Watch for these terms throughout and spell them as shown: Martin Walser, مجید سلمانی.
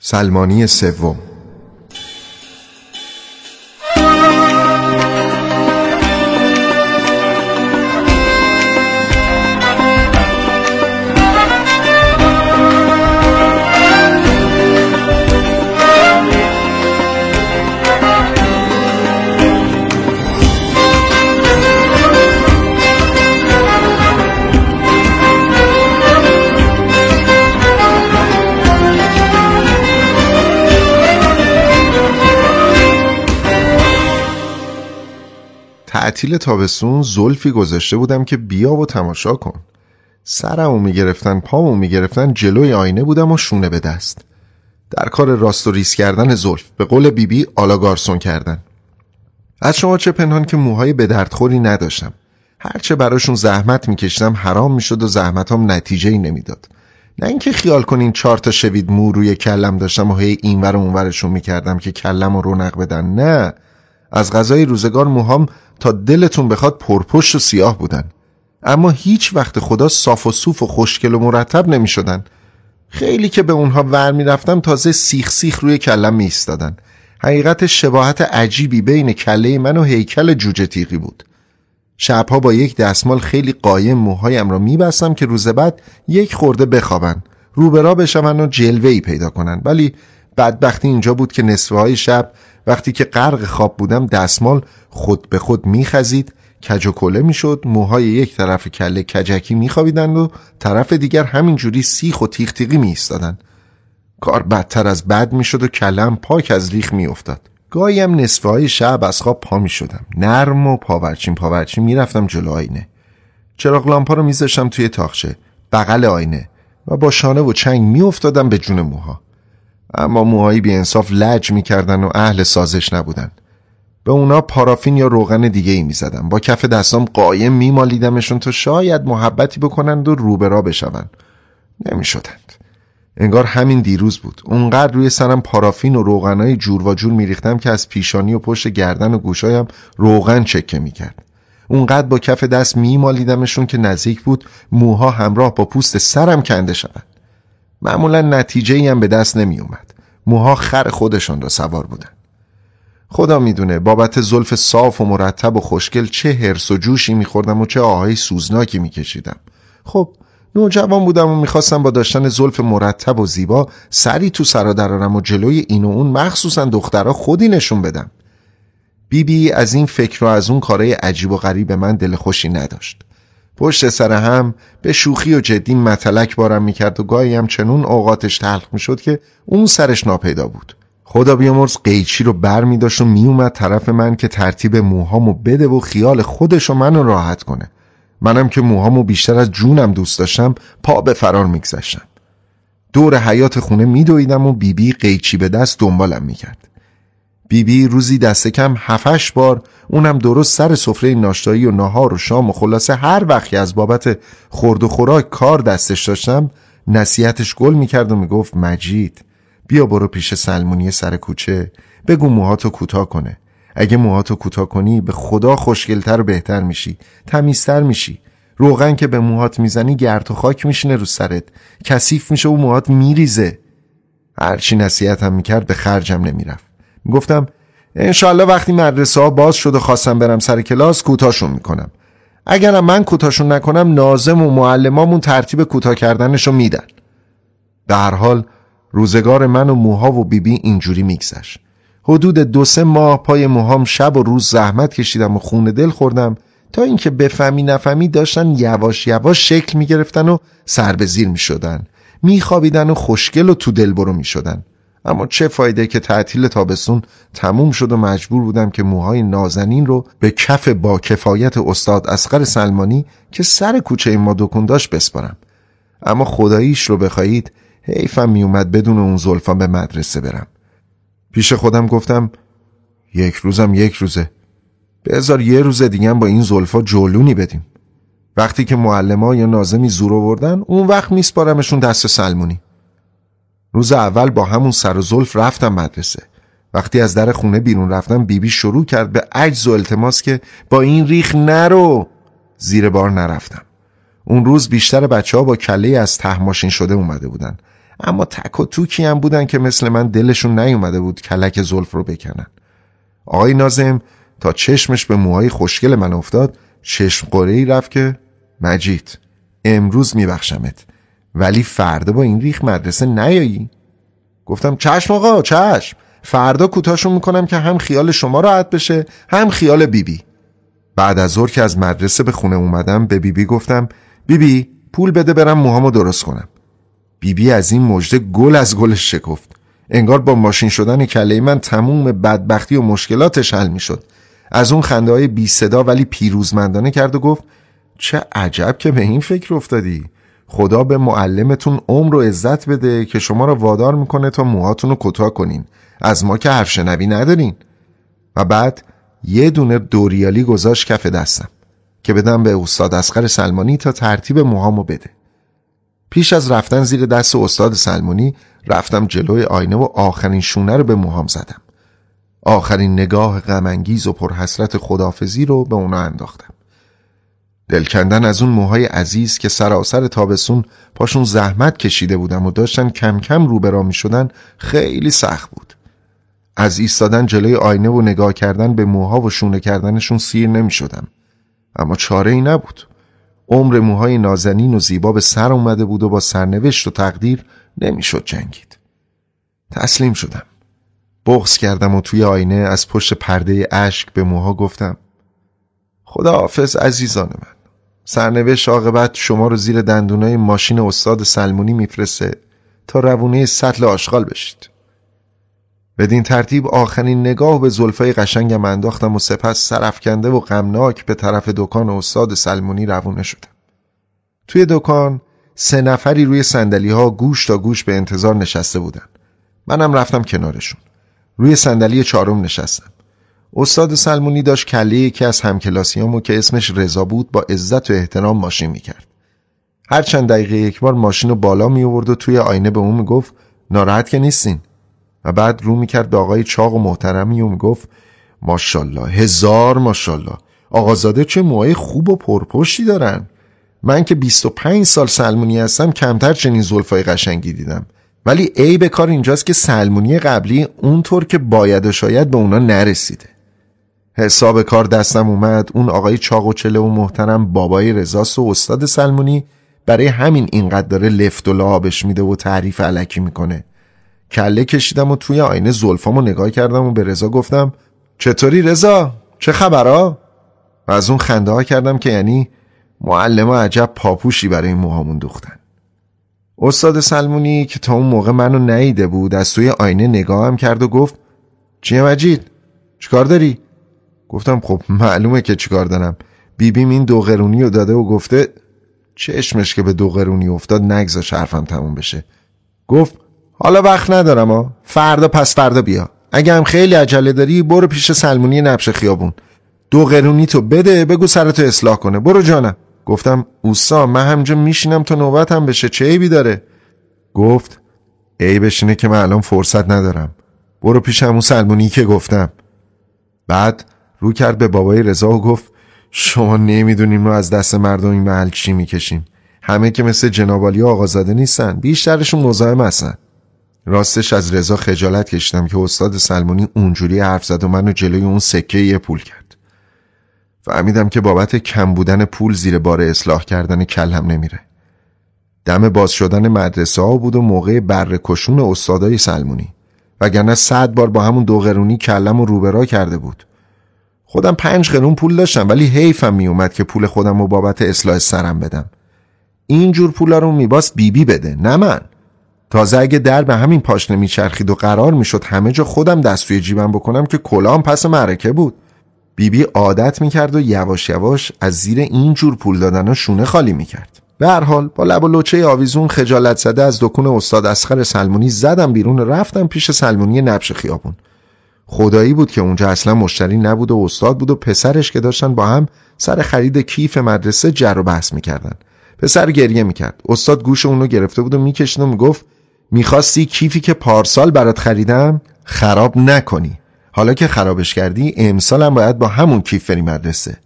سلمانی سوم. تعطیل تابستون زلفی گذاشته بودم که بیا و تماشا کن. سرمو میگرفتن، پامو میگرفتن، جلوی آینه بودم و شونه به دست. در کار راست و ریس کردن زلف، به قول بیبی آلا گارسون کردن. از شما چه پنهان که موهای به دردخوری نداشتم. هرچه براشون زحمت میکشتم حرام میشد و زحمتام نتیجه‌ای نمیداد. نه اینکه خیال کنین 4 تا شوید مو روی کلم داشتم و هی اینور و اونورشون میکردم که کلمو رونق بدن. نه، از غذای روزگار موهام تا دلتون بخواد پرپشت و سیاه بودن، اما هیچ وقت خدا صاف و صوف و خوشگل و مرتب نمی شدن. خیلی که به اونها ور می رفتم تازه سیخ سیخ روی کلم می ایستادن. حقیقت شباهت عجیبی بین کله من و هیکل جوجه تیغی بود. شبها با یک دستمال خیلی قایم موهایم را می بستم که روز بعد یک خورده بخوابن، روبرا بشمن و جلوه‌ای پیدا کنن. ولی بدبختی اینجا بود که نصفه های شب وقتی که غرق خواب بودم دستمال خود به خود میخزید، کج و کله میشد، موهای یک طرف کله کجکی میخوابیدند و طرف دیگر همینجوری سیخ و تیغ تیغی میایستادند. کار بدتر از بد میشد و کلم پاک از ریخ میافتاد. گاهی هم نصفه های شب از خواب پا میشدم، نرم و پاورچین میرفتم جلو آینه. چراغ لامپا رو میذاشتم توی تاقچه بغل آینه و با شانه و چنگ میافتادم به جون موها. اما موهایی بی انصاف لج می کردن و اهل سازش نبودن. به اونا پارافین یا روغن دیگه ای می زدم. با کف دستام قایم می مالیدمشون تا شاید محبتی بکنند و روبرا بشوند. نمی شدند. انگار همین دیروز بود. اونقدر روی سرم پارافین و روغنای جور و جور می ریختم که از پیشانی و پشت گردن و گوشایم روغن چکه می کرد. اونقدر با کف دست می مالیدمشون که نزدیک بود موها همراه با پوست سرم کنده شوند. معمولا نتیجه‌ای هم به دست نمی اومد. موها خر خودشان را سوار بودن. خدا میدونه بابت زلف صاف و مرتب و خوشگل چه هرس و جوشی میخوردم و چه آهای سوزناکی میکشیدم. خب نوجوان بودم و میخواستم با داشتن زلف مرتب و زیبا سری تو سرا درارم و جلوی این و اون مخصوصا دخترها خودی نشون بدم. بیبی از این فکر و از اون کارهای عجیب و غریب من دل خوشی نداشت. پشت سر هم به شوخی و جدی متلک بارم میکرد و گاهی هم چنون اوقاتش تلخ میشد که اون سرش ناپیدا بود. خدا بیامرز قیچی رو بر میداشت و میومد طرف من که ترتیب موهامو بده و خیال خودش و منو راحت کنه. منم که موهامو بیشتر از جونم دوست داشتم پا به فرار میگذاشتم. دور حیاط خونه میدویدم و بیبی قیچی به دست دنبالم میکرد. بیبی روزی دست کم 7-8 بار، اونم درست سر سفره ناشتایی و نهار و شام و خلاصه هر وقتی از بابت خورد و خوراک کار دستش داشتم نصیحتش گل میکرد و میگفت مجید بیا برو پیش سلمانی سر کوچه بگو موهاتو کوتاه کنه. اگه موهاتو کوتاه کنی به خدا خوشگلتر و بهتر میشی، تمیزتر میشی. روغن که به موهات میزنی گرد و خاک میشینه رو سرت، کثیف میشه و موهات میریزه. هرچی نصیحتم میکرد به خرجم نمیرفت. گفتم انشالله وقتی مدرسه ها باز شد و خواستم برم سر کلاس کوتاهشون میکنم. اگرم من کوتاهشون نکنم ناظم و معلمامون ترتیب کوتاه کردنشو میدن. در حال روزگار من و موها و بیبی اینجوری میگذشت. حدود 2-3 ماه پای موهام شب و روز زحمت کشیدم و خون دل خوردم تا اینکه بفهمی نفهمی داشتن یواش یواش شکل میگرفتن و سر به زیر میشدن، میخوابیدن و خوشگل و تو دل برو میشدن. اما چه فایده که تعطیل تابستون تموم شد و مجبور بودم که موهای نازنین رو به کف با کفایت استاد اصغر سلمانی که سر کوچه ما دکون داشت بسپارم. اما خداییش رو بخواید حیفم میومد بدون اون زلفا به مدرسه برم. پیش خودم گفتم یک روزم یک روزه، بذار یه روز دیگه با این زلفا جولونی بدیم. وقتی که معلم‌ها یا ناظمی زور آوردن اون وقت میسپارمشون دست سلمانی. روز اول با همون سر و زلف رفتم مدرسه. وقتی از در خونه بیرون رفتم بیبی شروع کرد به عجز و التماس که با این ریخ نرو. زیر بار نرفتم. اون روز بیشتر بچه‌ها با کله از ته ماشین شده اومده بودن. اما تک و توکی هم بودن که مثل من دلشون نیومده بود کلک زلف رو بکنن. آقای ناظم تا چشمش به موهای خوشگل من افتاد چشم قره‌ای رفت که مجید امروز میبخشمت ولی فردا با این ریخ مدرسه نیایی. گفتم چشم آقا چشم، فردا کوتاشون میکنم که هم خیال شما راحت بشه هم خیال بیبی. بعد از ظهر که از مدرسه به خونه اومدم به بیبی گفتم بیبی پول بده برم موهامو درست کنم. بیبی از این مژده گل از گلش شکفت. انگار با ماشین شدن کله من تموم بدبختی و مشکلاتش حل میشد. از اون خنده های بی صدا ولی پیروزمندانه کرد و گفت چه عجب که به این فکر افتادی. خدا به معلمتون عمر و عزت بده که شما را وادار میکنه تا موهاتون رو کوتاه کنین. از ما که حرف شنوی ندارین. و بعد یه دونه دوریالی گذاشت کف دستم که بدم به استاد اصغر سلمانی تا ترتیب موهامو بده. پیش از رفتن زیر دست استاد سلمانی رفتم جلوی آینه و آخرین شونه رو به موهام زدم. آخرین نگاه غم‌انگیز و پرحسرت خداحافظی رو به اونا انداختم. دلکندن از اون موهای عزیز که سراسر تابستون پاشون زحمت کشیده بودم و داشتن کم کم روبرا می شدن خیلی سخت بود. از ایستادن جلوی آینه و نگاه کردن به موها و شونه کردنشون سیر نمی شدم. اما چاره‌ای نبود. عمر موهای نازنین و زیبا به سر اومده بود و با سرنوشت و تقدیر نمیشد جنگید. تسلیم شدم. بغض کردم و توی آینه از پشت پرده اشک به موها گفتم خداحافظ عزیزان من. سرنوشت عاقبت شما رو زیر دندونای ماشین استاد سلمانی میفرسته تا روونه سطل آشغال بشید. بدین ترتیب آخرین نگاه به زلفای قشنگم انداختم و سپس سرافکنده و غمناک به طرف دکان استاد سلمانی روونه شدم. توی دکان 3 نفری روی صندلی‌ها گوش تا گوش به انتظار نشسته بودن. منم رفتم کنارشون. روی صندلی 4م نشستم. استاد سلمانی داشت کله یکی از همکلاسیامو که اسمش رضا بود با عزت و احترام ماشین میکرد. هر چند دقیقه یک بار ماشینو بالا می‌آورد و توی آینه به اون میگفت ناراحت که نیستین. و بعد رو میکرد به آقای چاق و محترمی و میگفت ماشالله، هزار ماشالله، آقازاده چه موهای خوب و پرپشتی دارن. من که 25 سال سلمونی هستم کمتر چنین زلفای قشنگی دیدم. ولی عیب کار اینجاست که سلمونی قبلی اونطور که باید و شاید به اونا نرسیده. حساب کار دستم اومد. اون آقای چاق و چله و محترم بابای رضاست و استاد سلمونی برای همین اینقدر داره لفت و لعابش میده و تعریف الکی میکنه. کله کشیدم و توی آینه زلفامو نگاه کردم و به رضا گفتم چطوری رضا؟ چه خبرها؟ و از اون خنده ها کردم که یعنی معلم‌ها عجب پاپوشی برای موهامون دوختن. استاد سلمانی که تا اون موقع منو ندیده بود از توی آینه نگاهم کرد و گفت چیه مجید؟ چیکار داری؟ گفتم خب معلومه که چیکار دارم. بیبیم این 2 قرونی رو داده و گفته. چشمش که به 2 قرونی افتاد نگذاش حرفم تموم بشه. گفت حالا وقت ندارم ها، فردا پس فردا بیا. اگه هم خیلی عجله داری برو پیش سلمونی نبش خیابون، 2 قرونی تو بده بگو سرتو اصلاح کنه. برو جانم. گفتم اوسا من همجا میشینم تا نوبتم بشه، چه عیبی داره؟ گفت عیبش اینه که من الان فرصت ندارم، برو پیش همون سلمونی که گفتم. بعد رو کرد به بابای رضا و گفت شما نمیدونیم ما از دست مردم این محل چی میکشیم. همه که مثل جنابعالی آقازاده نیستن، بیشترشون مزاحم هستن. راستش از رضا خجالت کشیدم که استاد سلمانی اونجوری حرف زد و منو جلوی اون سکه یه پول کرد. فهمیدم که بابت کم بودن پول زیر بار اصلاح کردن کل هم نمیره. دم باز شدن مدرسه ها بود و موقع برکشون استادای سلمانی، وگرنه 100 بار با همون 2 قرونی کلمو روبرا کرده بود. خودم 5 قرون پول داشتم ولی حیفم میومد که پول خودم رو بابت اصلاح سرم بدم. اینجور پولا رو میباس بیبی بده نه من. تازه اگه در به همین پاشنه میچرخید و قرار میشد همه جا خودم دست توی جیبم بکنم که کلام پس معرکه بود. بیبی عادت میکرد و یواش یواش از زیر این جور پول دادن شونه خالی میکرد. به هر حال با لب و لوچه آویزون خجالت زده از دکون استاد اصغر سلمانی زدم بیرون، رفتم پیش سلمانی نبش خیابون. خدایی بود که اونجا اصلا مشتری نبود و استاد بود و پسرش که داشتن با هم سر خرید کیف مدرسه جر و بحث میکردن. پسر گریه میکرد، استاد گوش اون رو گرفته بود و میکشید و میگفت میخواستی کیفی که پارسال برات خریدم خراب نکنی، حالا که خرابش کردی امسال هم باید با همون کیف بری مدرسه.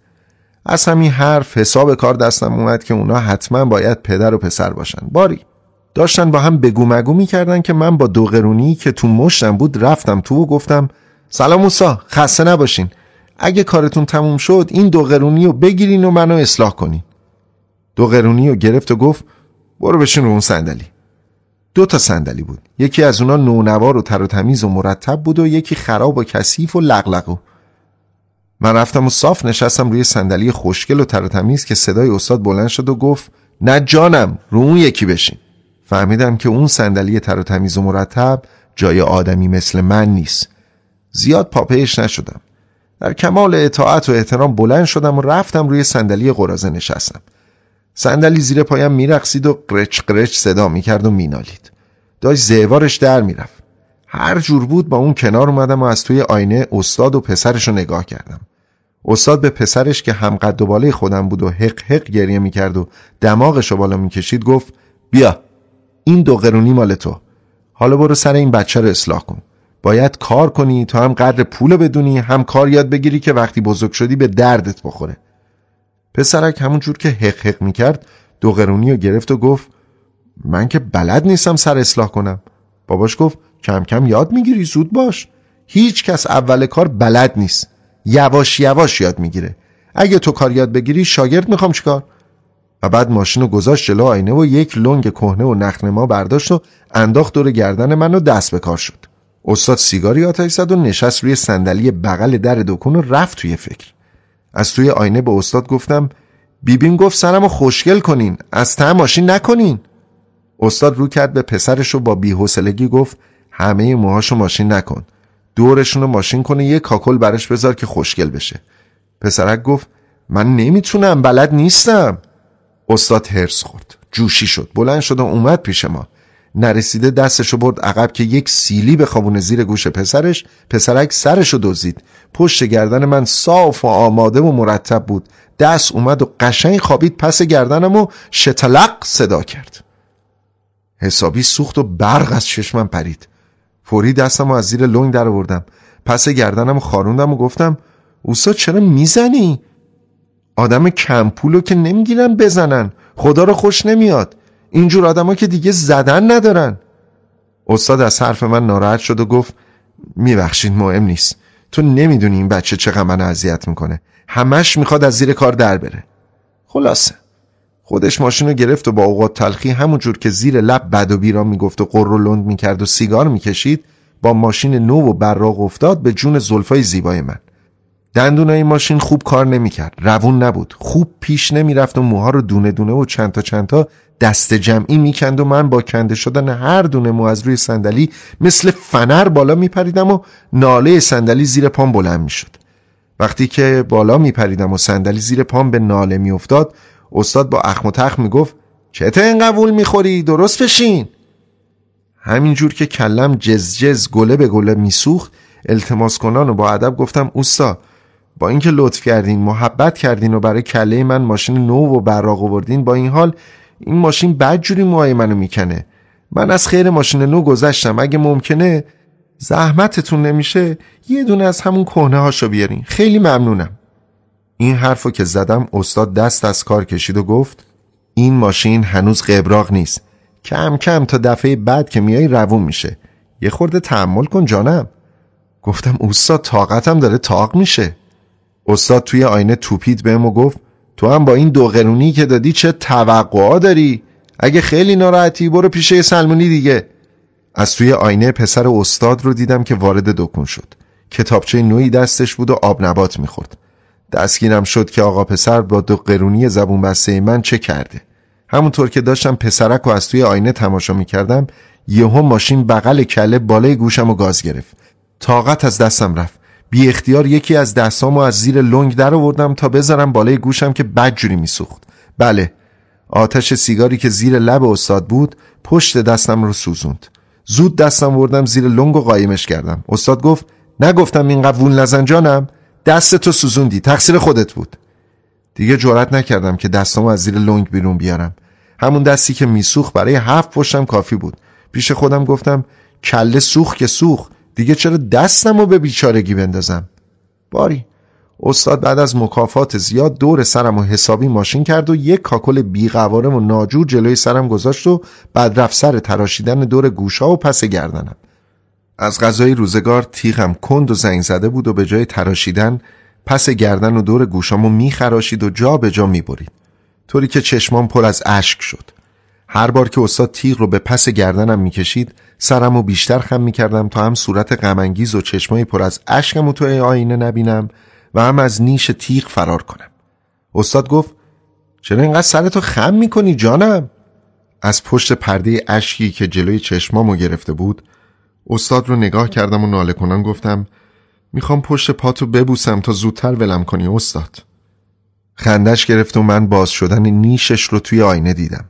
از همین حرف حساب کار دستم اومد که اونا حتما باید پدر و پسر باشن. باری داشتن با هم بگو مگو میکردن که من با دو قرونی که تو مشتم بود رفتم تو و گفتم سلام موسی، خسته نباشین، اگه کارتون تموم شد این دو قرونی رو بگیرین و منو اصلاح کنین. دو قرونی رو گرفت و گفت برو بشین رو اون صندلی. دو تا صندلی بود، یکی از اونا نونوار و تر و تمیز و مرتب بود و یکی خراب و کثیف و لغلقو. من رفتم و صاف نشستم روی صندلی خوشگل و تر و تمیز که صدای استاد بلند شد و گفت نه جانم، رو اون یکی بشین. فهمیدم که اون صندلی تر و تمیز و مرتب جای آدمی مثل من نیست. زیاد پاپیش نشدم، در کمال اطاعت و احترام بلند شدم و رفتم روی صندلی قراضه نشستم. صندلی زیر پایم میرقصید و قرچ قرچ صدا میکرد و مینالید. داشت زیوارش در میرفت. هر جور بود با اون کنار اومدم و از توی آینه استاد و پسرش رو نگاه کردم. استاد به پسرش که هم قد و بالای خودم بود و حق حق گریه میکرد و دماغش رو بالا میکشید گفت بیا این دو قرونی مال تو، حالا برو سر این بچه رو اصلاح کن. باید کار کنی تا هم قدر پول بدونی، هم کار یاد بگیری که وقتی بزرگ شدی به دردت بخوره. پسرک همون جور که حق حق میکرد دو قرونی رو گرفت و گفت من که بلد نیستم سر اصلاح کنم. باباش گفت کم کم یاد میگیری، زود باش، هیچ کس اول کار بلد نیست، یواش یواش یاد میگیره. اگه تو کار یاد بگیری شاگرد میخوام چیکار؟ و بعد ماشین رو گذاشت جلو آینه و یک لنگ کهنه و نخنما برداشت و انداخت دور گردن من و دست به کار شد. استاد سیگاری آتش زد و نشست روی صندلی بغل در دکون و رفت توی فکر. از توی آینه به استاد گفتم بیبیم گفت سرمو خوشگل کنین، از ته ماشین نکنین. استاد رو کرد به پسرش و با بی‌حوصلگی گفت همه موهاشو ماشین نکن، دورشونو ماشین کنه، یه کاکل برش بذار که خوشگل بشه. پسرک گفت من نمیتونم، بلد نیستم. استاد هرس خورد، جوشی شد، بلند شد و اومد پیش ما. نرسیده دستشو برد عقب که یک سیلی به خوابونه زیر گوش پسرش. پسرک سرشو دزدید، پشت گردن من صاف و آماده و مرتب بود. دست اومد و قشنگ خوابید پس گردنم و شتلق صدا کرد. حسابی سوخت و برق از چشمم پرید. فوری دستم از زیر لنگ در آوردم، پس گردنم خاروندم و گفتم اوسا چرا میزنی؟ آدم کم پولو که نمیگیرن بزنن، خدا رو خوش نمیاد، اینجور آدم ها که دیگه زدن ندارن. استاد از حرف من ناراحت شد و گفت میبخشید مهم نیست، تو نمیدونی این بچه چقدر من اذیت میکنه، همش میخواد از زیر کار در بره. خلاصه خودش ماشین رو گرفت و با اوقات تلخی همونجور که زیر لب بد و بیرا میگفت و قر و لند میکرد و سیگار میکشید با ماشین نو و براق افتاد به جون زلفای زیبای من. دندونای ماشین خوب کار نمیکرد، روون نبود، خوب پیش نمیرفت و موها رو دونه دونه و چند تا دست جمعی میکند و من با کنده شدن هر دونه مو از روی صندلی مثل فنر بالا میپریدم و ناله صندلی زیر پام بلند میشد. وقتی که بالا میپریدم و صندلی زیر پام به ناله میافتاد، استاد با اخم و تخم میگفت چته اینقدر وول میخوری، درست بشین. همینجور که کلم جز گله به گله میسوخت، التماس کنان و با ادب گفتم استاد با اینکه لطف کردین، محبت کردین و برای کله من ماشین نو و براق آوردین، با این حال این ماشین بدجوری موهای منو میکنه. من از خیر ماشین نو گذشتم، اگه ممکنه زحمتتون نمیشه یه دونه از همون کهنه هاشو بیارین، خیلی ممنونم. این حرفو که زدم استاد دست از کار کشید و گفت این ماشین هنوز قبراق نیست، کم کم تا دفعه بعد که میای روون میشه، یه خورده تحمل کن جانم. گفتم استاد طاقتم داره طاق میشه. استاد توی آینه توپید بهم و گفت تو هم با این دو قرونی که دادی چه توقعا داری؟ اگه خیلی ناراحتی برو پیشه سلمانی دیگه. از توی آینه پسر استاد رو دیدم که وارد دکون شد، کتابچه نوعی دستش بود و آب نبات میخورد. دستگیرم شد که آقا پسر با دو قرونی زبون بسته من چه کرده. همونطور که داشتم پسرک رو از توی آینه تماشا میکردم، یهو ماشین بغل کله بالای گوشم و گاز گرفت. طاقت از دستم رفت، بی اختیار یکی از دستامو از زیر لنگ در آوردم تا بذارم بالای گوشم که بدجوری میسوخت. بله، آتش سیگاری که زیر لب استاد بود پشت دستم رو سوزوند. زود دستم وردم زیر لنگ و قایمش کردم. استاد گفت نگفتم اینقدر وول نزن جانم، دستتو سوزوندی، تقصیر خودت بود. دیگه جرئت نکردم که دستامو از زیر لنگ بیرون بیارم. همون دستی که میسوخت برای 7 پشتم کافی بود. پیش خودم گفتم کله سوخت که سوخت، دیگه چرا دستمو به بیچارگی بندازم؟ باری استاد بعد از مکافات زیاد دور سرم و حسابی ماشین کرد و یک کاکل بی‌قوارم و ناجور جلوی سرم گذاشت و بعد رفت سر تراشیدن دور گوش‌ها و پس گردنم. از غذای روزگار تیغم کند و زنگ زده بود و به جای تراشیدن پس گردن و دور گوشامو میخراشید و جا به جا میبرید، طوری که چشمام پر از اشک شد. هر بار که استاد تیغ رو به پس گردنم میکشید سرمو بیشتر خم میکردم تا هم صورت غم انگیز و چشمای پر از اشکمو تو آینه نبینم و هم از نیش تیغ فرار کنم. استاد گفت چرا اینقدر سرتو خم میکنی جانم؟ از پشت پرده اشکی که جلوی چشمامو گرفته بود استاد رو نگاه کردم و ناله کنان گفتم میخوام پشت پاتو ببوسم تا زودتر ولم کنی استاد. خندش گرفت و من باز شدن نیشش رو توی آینه دیدم.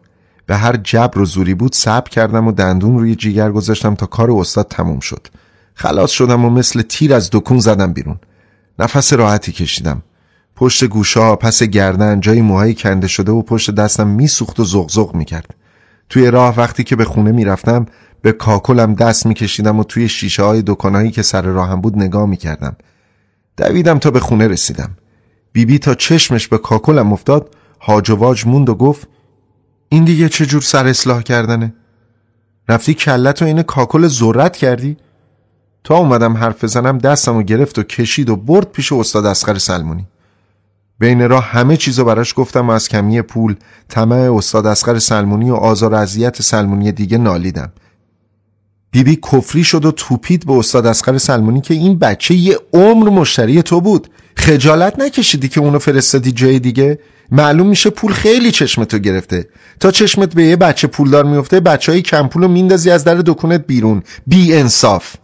به هر جبر و زوری بود صبر کردم و دندون روی جیگر گذاشتم تا کار استاد تموم شد. خلاص شدم و مثل تیر از دکون زدم بیرون. نفس راحتی کشیدم. پشت گوشا، پس گردن، جای موهای کنده شده و پشت دستم میسوخت و زغزغ میکرد. توی راه وقتی که به خونه میرفتم به کاکلم دست میکشیدم و توی شیشه های دکانایی که سر راهم بود نگاه میکردم. دویدم تا به خونه رسیدم. بیبی تا چشمش به کاکلم افتاد هاج و واج موند و گفت این دیگه چجور سر اصلاح کردنه؟ رفتی کلت و این کاکل ذرت کردی؟ تا اومدم حرف زنم دستمو گرفت و کشید و برد پیش استاد اصغر سلمانی. بین راه همه چیزو براش گفتم و از کمی پول، طمع استاد اصغر سلمانی و آزار و اذیت سلمانی دیگه نالیدم. بیبی کفری شد و توپید به استاد اصغر سلمانی که این بچه یه عمر مشتری تو بود، خجالت نکشیدی که اونو فرستادی جای دیگه؟ معلوم میشه پول خیلی چشمتو گرفته. تا چشمت به یه بچه پولدار میفته بچهای کم پولو میندازی از در دکونت بیرون، بی انصاف.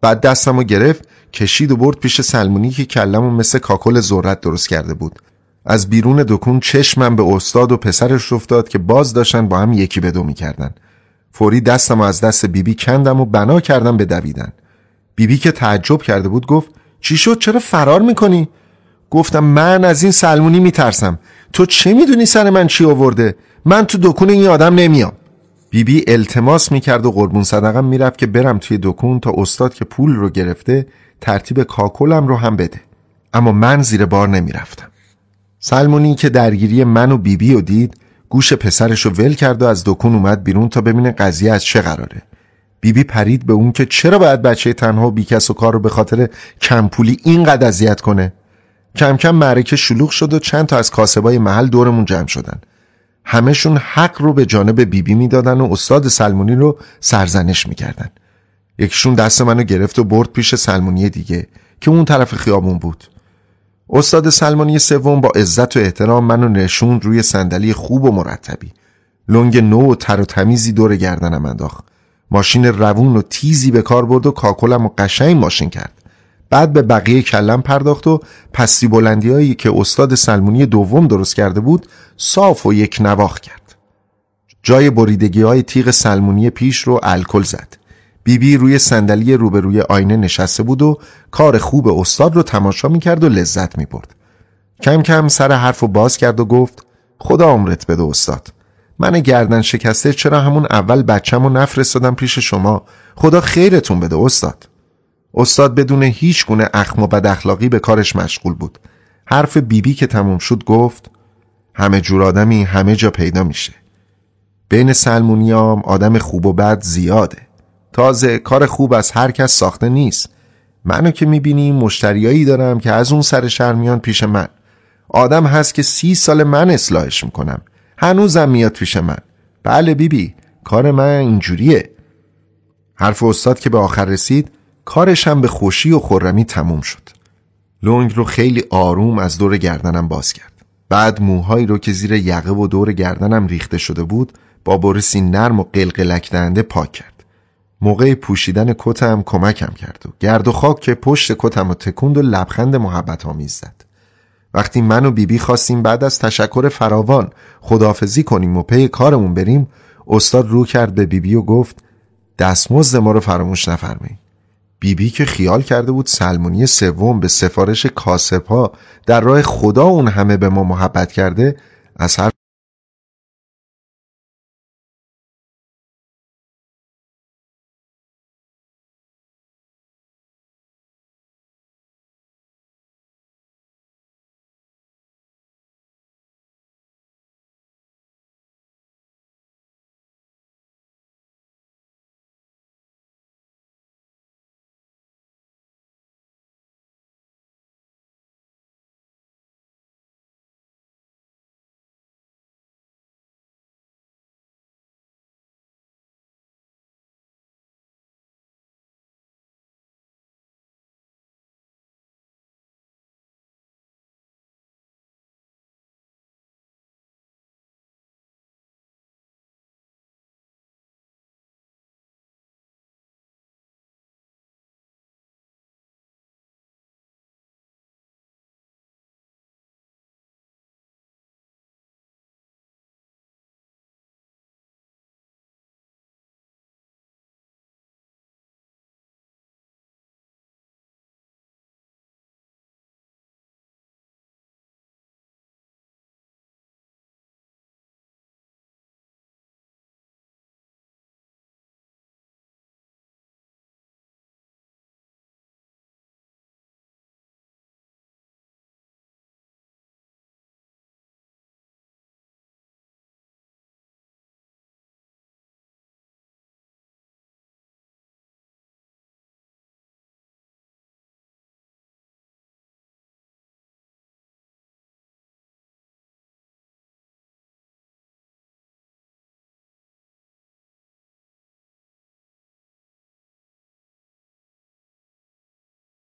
بعد دستمو گرفت کشید و برد پیش سلمونی که کلمو مثل کاکل ذرت درست کرده بود. از بیرون دکون چشمم به استاد و پسرش افتاد که باز داشتن با هم یکی به دو میکردن. فوری دستمو از دست بیبی کندم و بنا کردم به دویدن. بیبی که تعجب کرده بود گفت چی شد؟ چرا فرار میکنی؟ گفتم من از این سلمونی میترسم. تو چه میدونی سر من چی آورده؟ من تو دکون این آدم نمیام. بیبی التماس میکرد و قربون صدقم میرفت که برم توی دکون تا استاد که پول رو گرفته ترتیب کاکلم رو هم بده، اما من زیر بار نمیرفتم. سلمونی که درگیری من و بیبی رو دید گوش پسرش رو ول کرد و از دکون اومد بیرون تا ببینه قضیه از چه قراره. بیبی پرید به اون که چرا باید بچه تنها و بیکس و کار رو به خاطر کم پولی اینقدر اذیت کنه. کم کم معرکه شلوغ شد و چند تا از کاسبای محل دورمون جمع شدن. همشون حق رو به جانب بیبی میدادن و استاد سلمانی رو سرزنش میکردن. یکشون دست منو گرفت و برد پیش سلمانی دیگه که اون طرف خیابون بود. استاد سلمانی سوم با عزت و احترام منو نشوند روی صندلی خوب و مرتبی. لنگ نو و تر و تمیزی دور گردنم انداخت. ماشین روون و تیزی به کار برد و کاکلم و قشنگ ماشین کرد. بعد به بقیه کلم پرداخت و پستی بلندی هایی که استاد سلمانی دوم درست کرده بود صاف و یک نواخ کرد. جای بریدگی های تیغ سلمانی پیش رو الکل زد. بیبی روی صندلی روبروی آینه نشسته بود و کار خوب استاد رو تماشا میکرد و لذت میبرد. کم کم سر حرفو باز کرد و گفت خدا عمرت بده استاد. من گردن شکسته چرا همون اول بچه‌مو نفرستادم پیش شما؟ خدا خیرتون بده استاد. استاد بدون هیچ گونه اخم و بد اخلاقی به کارش مشغول بود. حرف بیبی که تموم شد گفت همه جور آدمی همه جا پیدا میشه. بین سلمونیام آدم خوب و بد زیاده. تازه کار خوب از هر کس ساخته نیست. منو که میبینی مشتریایی دارم که از اون سر شهر میان پیش من. آدم هست که 30 سال من اصلاحش میکنم هنوزم میاد پیش من. بله بیبی کار من اینجوریه. حرف استاد که به آخر رسید کارش هم به خوشی و خرمی تموم شد. لنگ رو خیلی آروم از دور گردنم باز کرد. بعد موهایی رو که زیر یقه و دور گردنم ریخته شده بود با برسی نرم و قلقلک دهنده پاک کرد. موقع پوشیدن کتم کمکم کرد و گرد و خاک که پشت کتم رو تکوند و لبخند محبت آمیز زد. وقتی من و بیبی خواستیم بعد از تشکر فراوان خداحافظی کنیم و پی کارمون بریم، استاد رو کرد به بیبی و گفت دستمزد ما رو فراموش نفرمایید. بیبی که خیال کرده بود سلمانی سوم به سفارش کاسب‌ها در راه خدا اون همه به ما محبت کرده از هر